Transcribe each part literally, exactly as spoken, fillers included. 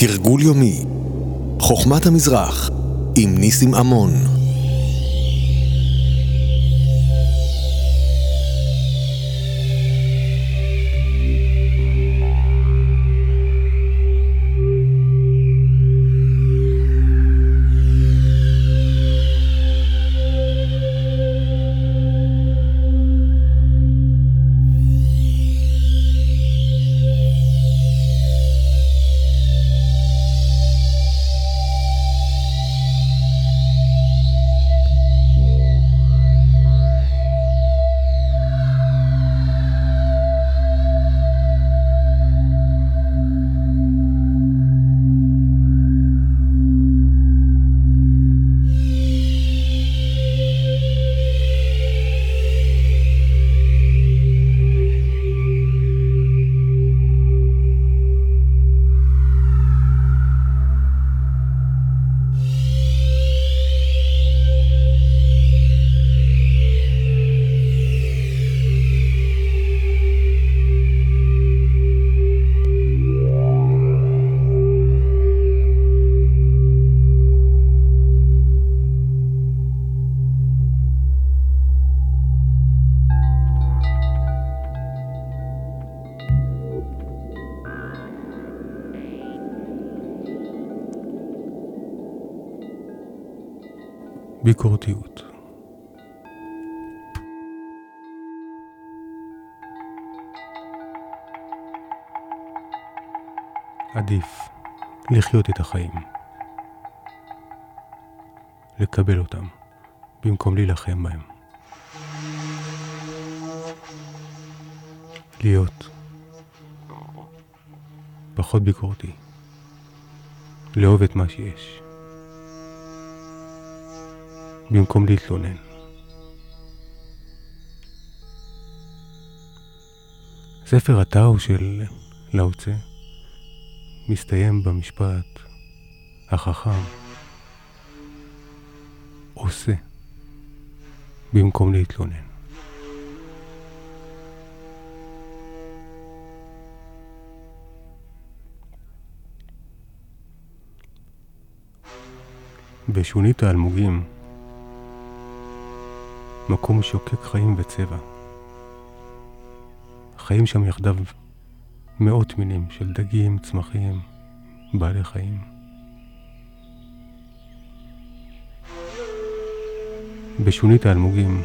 תרגול יומי, חוכמת המזרח עם ניסים אמון. ביקורתיות. עדיף לחיות את החיים, לקבל אותם במקום להילחם בהם, להיות פחות ביקורתי, לאהוב את מה שיש במקום להתלונן. ספר התאו של לאוצה מסתיים במשפט החכם עושה במקום להתלונן. בשונית האלמוגים, מקום שוקק חיים וצבע. חיים שם יחדיו מאות מינים של דגים, צמחים, בעלי חיים. בשונית האלמוגים,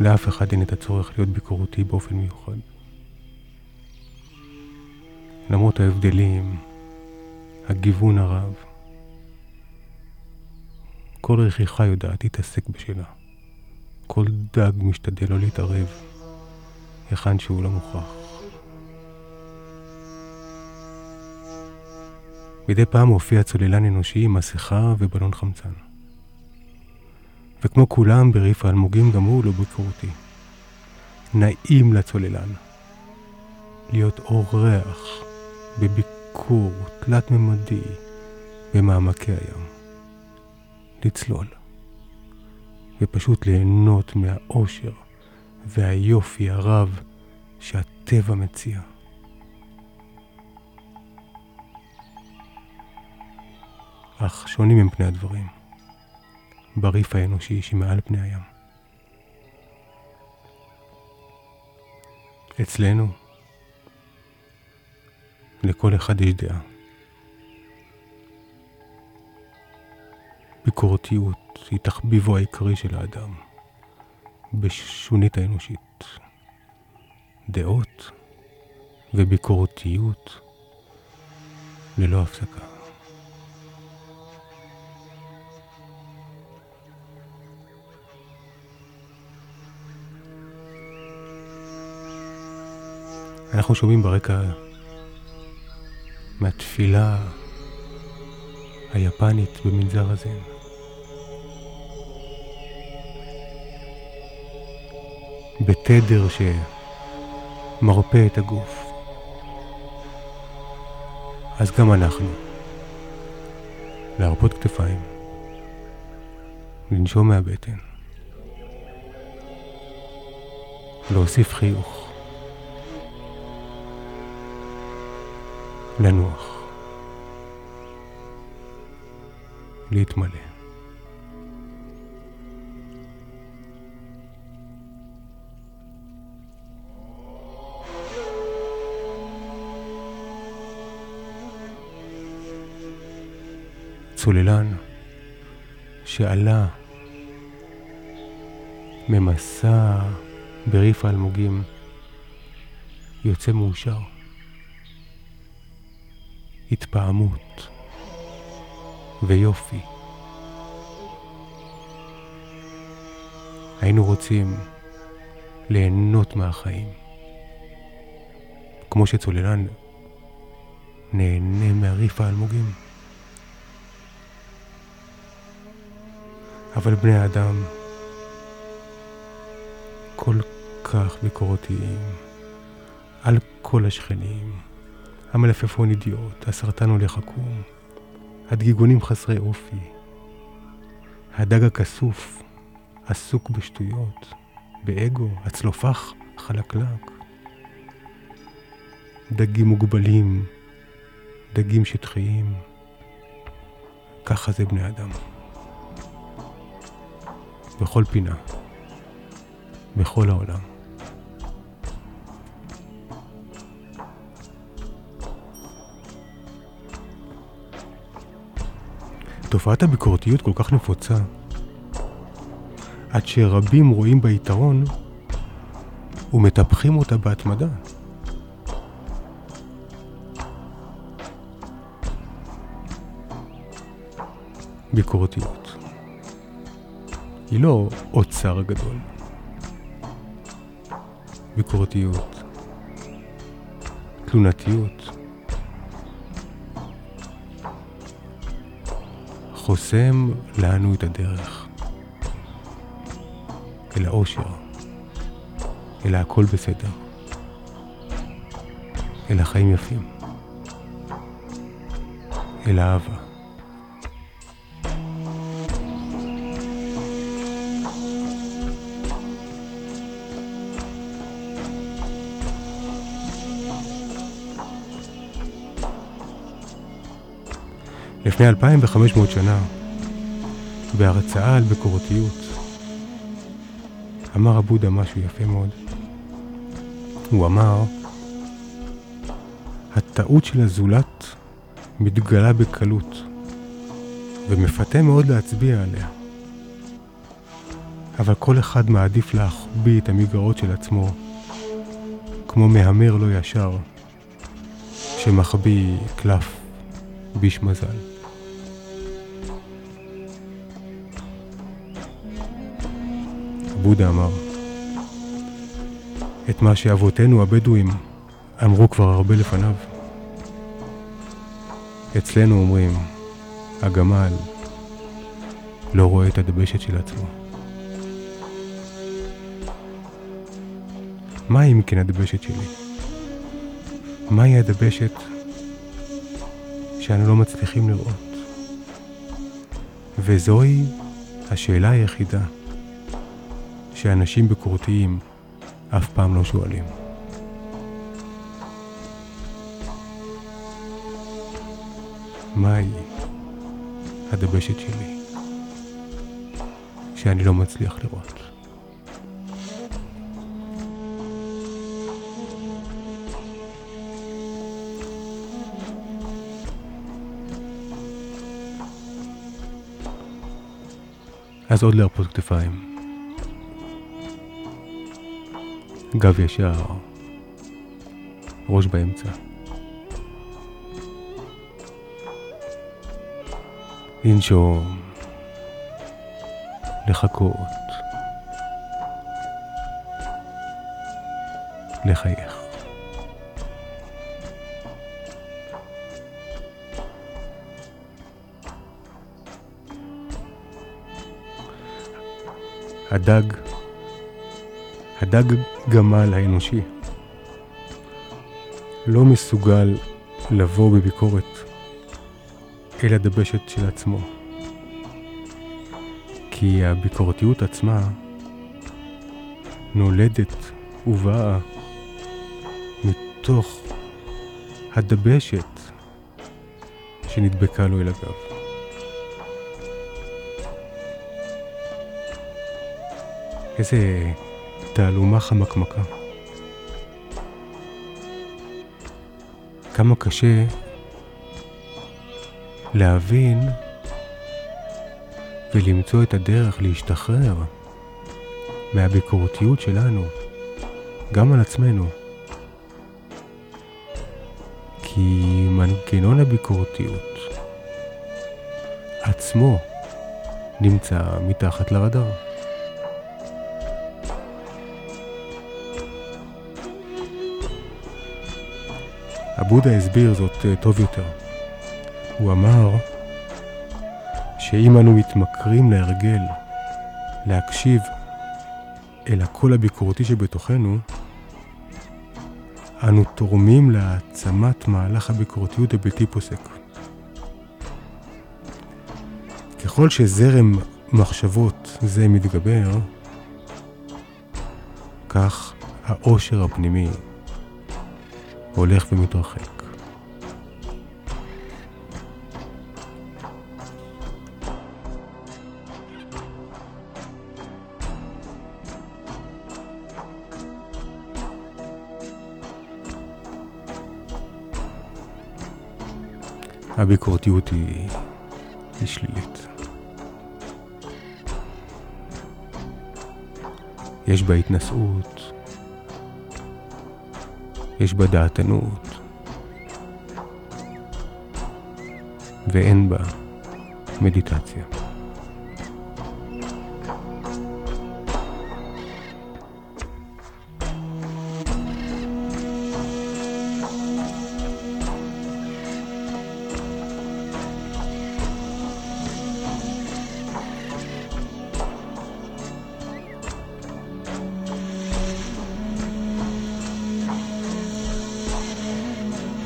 לאף אחד אין את הצורך להיות ביקורתי באופן מיוחד. למרות ההבדלים, הגיוון הרב, כל רכיחה יודעת להתעסק בשלה. כל דג משתדל לא להתערב היכן שהוא לא מוכרח. מדי פעם הופיע צוללן אנושי עם מסכה ובלון חמצן. וכמו כולם בריף האלמוגים גם הוא לא ביקורתי. נעים לצוללן. להיות אורח בביקור תלת-ממדי במעמקי הים. לצלול ופשוט ליהנות מהאושר והיופי הרב שהטבע מציע. אך שונים הם פני הדברים בריף האנושי שמעל פני הים. אצלנו לכל אחד יש דעה. ביקורתיות היא תחביבו העיקרי של האדם בשונית האנושית. דעות וביקורתיות ללא הפסקה. אנחנו שומעים ברקע מהתפילה היפנית במנזר הזן. בתדר שמרפא את הגוף. אז גם אנחנו, להרפות כתפיים, לנשום מהבטן, להוסיף חיוך, לנוח, להתמלא. צוללן שעלה ממסע בריף האלמוגים יוצא מאושר. התפעמות ויופי. היינו רוצים ליהנות מהחיים, כמו שצוללן נהנה מהריף האלמוגים. אבל בני האדם כל כך ביקורתיים על כל השכנים. המלפפון אידיוט, הסרטן הולך עקום, הדגיגונים חסרי אופי, הדג הכסוף עסוק בשטויות, באגו, הצלופח חלקלק, דגים מוגבלים, דגים שטחיים. ככה זה בני אדם, בכל פינה, בכל העולם. תופעת הביקורתיות כל כך נפוצה, עד שרבים רואים ביתרון ומטפחים אותה בהתמדה. ביקורתיות היא לא אוצר גדול. ביקורתיות, תלונתיות, חוסם לנו את הדרך אל האושר, אל הכל בסדר, אל החיים יפים, אל האהבה. לפני אלפיים וחמש מאות שנה, בהרצאה על ביקורתיות, אמר הבודה משהו יפה מאוד. הוא אמר, הטעות של הזולת מתגלה בקלות, ומפתה מאוד להצביע עליה. אבל כל אחד מעדיף להחביא את המגרעות של עצמו, כמו מהמר לא ישר, שמחביא קלף ביש מזל. בודה אמר, את מה שאבותינו הבדואים אמרו כבר הרבה לפניו, אצלנו אומרים, הגמל לא רואה את הדבשת של עצמו. מה אם כן הדבשת שלי? מהי הדבשת שאנו לא מצליחים לראות? וזוהי השאלה היחידה שאנשים ביקורתיים אף פעם לא שואלים. מהי הדבשת שלי שאני לא מצליח לראות? אז עוד להרפות כתפיים, גב ישר, ראש באמצע. לנשום, לחכות, לחייך. הדג הדג גמל האנושי לא מסוגל לבוא בביקורת אל הדבשת של עצמו, כי הביקורתיות עצמה נולדת ובאה מתוך הדבשת שנדבקה לו אל הגב. איזה תעלומה חמקמקה. כמה קשה להבין ולמצוא את הדרך להשתחרר מהביקורתיות שלנו, גם על עצמנו. כי מנגנון הביקורתיות עצמו נמצא מתחת לרדאר. הבודה הסביר זאת טוב יותר. הוא אמר שאם אנו מתמכרים להרגל, להקשיב אל הקול הביקורתי שבתוכנו, אנו תורמים להעצמת מהלך הביקורתיות הבלתי פוסק. ככל שזרם מחשבות זה מתגבר, כך העושר הפנימי הולך ומתרחק. הביקורתיות היא, היא שלילית. יש בה התנשאות, יש בה דעתנות, ואין בה מדיטציה.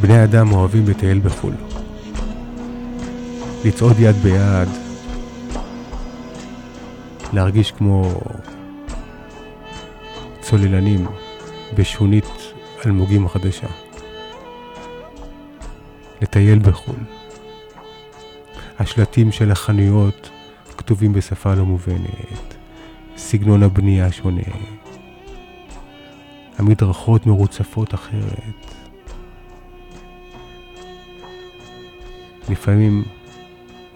בני אדם אוהבים לטייל בחול, לצעוד יד ביד, להרגיש כמו צוללנים בשונית אלמוגים החדשה, לטייל בחול. השלטים של החנויות כתובים בשפה לא מובנת, סגנון הבנייה שונה, המדרכות מרוצפות אחרת. לפעמים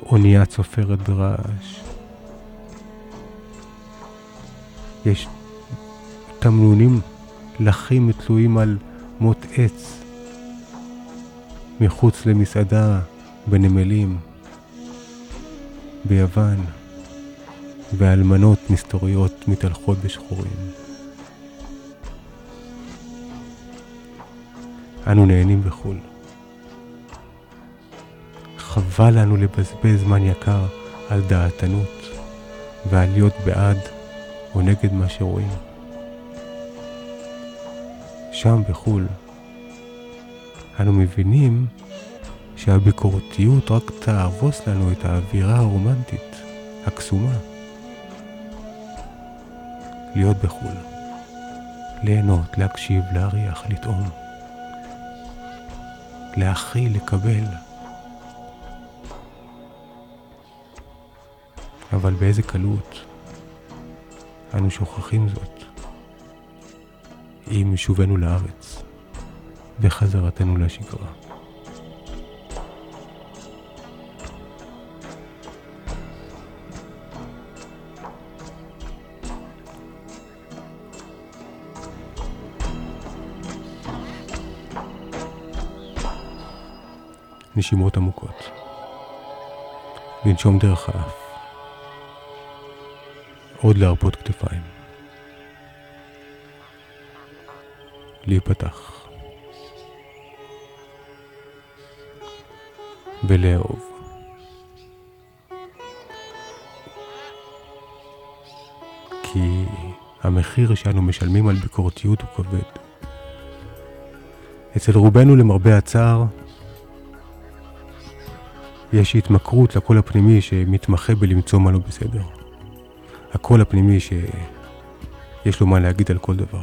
אונייה צופרת ברעש. יש תמנונים לחים תלויים על מות עץ מחוץ למסעדה בנמלים ביוון, ואלמנות מסתוריות מתהלכות בשחורים. אנו נהנים בחול. חבל לנו לבזבז זמן יקר על דעתנות ועל להיות בעד או נגד מה שרואים. שם בחול אנו מבינים שהביקורתיות רק תהרוס לנו את האווירה הרומנטית הקסומה. להיות בחול, ליהנות, להקשיב, להריח, לטעום, להכיל, לקבל. אבל באיזה קלות אנו שוכחים זאת עם שובנו לארץ וחזרתנו לשגרה. נשימות עמוקות, לנשום דרך האף, עוד להרפות כתפיים, להיפתח ולאהוב. כי המחיר שאנו משלמים על ביקורתיות הוא כבד. אצל רובנו, למרבה הצער, יש התמכרות לקול הפנימי שמתמחה בלמצוא מה לא בסדר. הקול הפנימי שיש לו מה להגיד על כל דבר.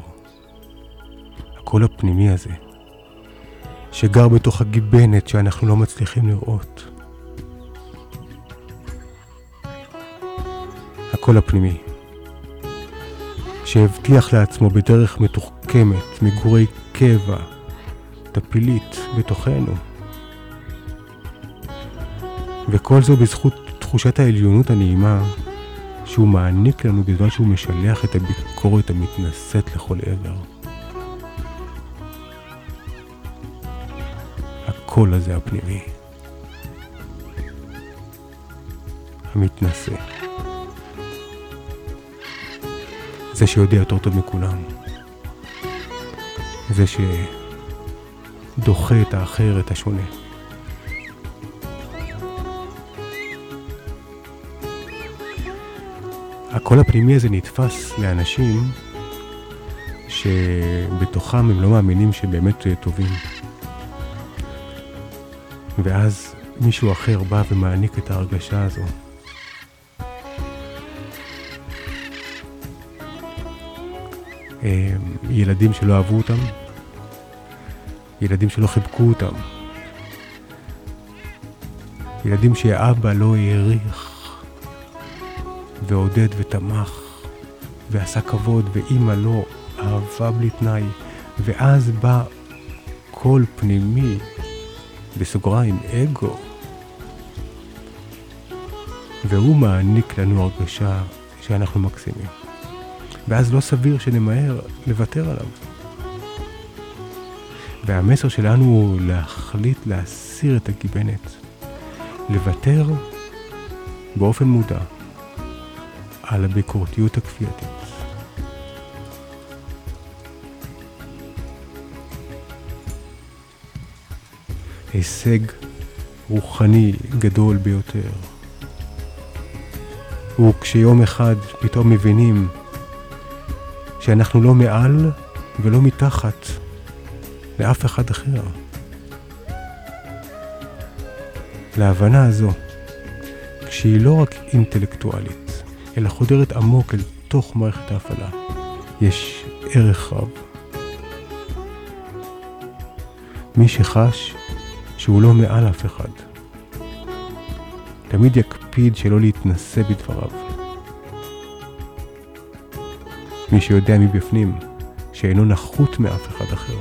הקול הפנימי הזה שגר בתוך הגיבנת שאנחנו לא מצליחים לראות. הקול הפנימי, שהבטיח לעצמו בדרך מתוחכמת מגורי קבע, תפילית בתוכנו. וכל זו בזכות תחושת העליונות הנעימה שהוא מעניק לנו בזמן שהוא משלח את הביקורת המתנשאת לכל עבר. הקול הזה הפנימי, המתנשא, זה שיודע יותר טוב מכולם, זה שדוחה את האחר, את השונה. הקול הפנימי הזה נתפס לאנשים שבתוכם הם לא מאמינים שבאמת טובים. ואז מישהו אחר בא ומעניק את ההרגשה הזו. ילדים שלא אהבו אותם, ילדים שלא חיבקו אותם, ילדים שאבא לא העריך ועודד ותמך ועשה כבוד, ואמא לא אהבה בלי תנאי. ואז בא קול פנימי, בסוגריים אגו, והוא מעניק לנו הרגשה שאנחנו מקסימים, ואז לא סביר שנמהר לוותר עליו. והמסר שלנו הוא להחליט להסיר את הגיבנת, לוותר באופן מודע על הביקורתיות הכפייתית. הישג רוחני גדול ביותר הוא כשיום אחד פתאום מבינים שאנחנו לא מעל ולא מתחת לאף אחד אחר. להבנה הזו, כשהיא לא רק אינטלקטואלית אלא חודרת עמוק אל תוך מערכת ההפעלה, יש ערך רב. מי שחש שהוא לא מעל אף אחד, תמיד יקפיד שלא להתנסה בדבריו. מי שיודע מבפנים שאינו נחות מאף אחד אחר,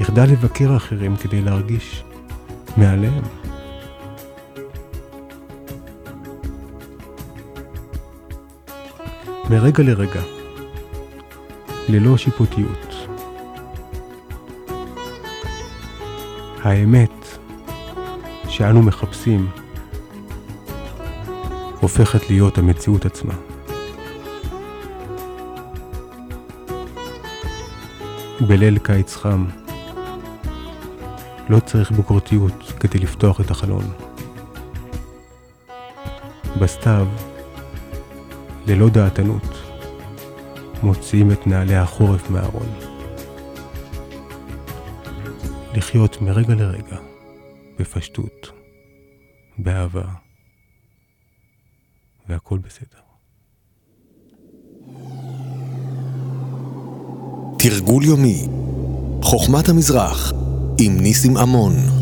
יחדל לבקר אחרים כדי להרגיש מעליהם. מרגע לרגע, ללא שיפוטיות, האמת שאנו מחפשים הופכת להיות המציאות עצמה. בליל קיץ חם לא צריך ביקורתיות כדי לפתוח את החלון. בסתיו, ללא דעתנות, מוציאים את נעלי החורף מהארון. לחיות מרגע לרגע, בפשטות, באהבה, והכל בסדר. תרגול יומי, חוכמת המזרח, עם ניסים אמון.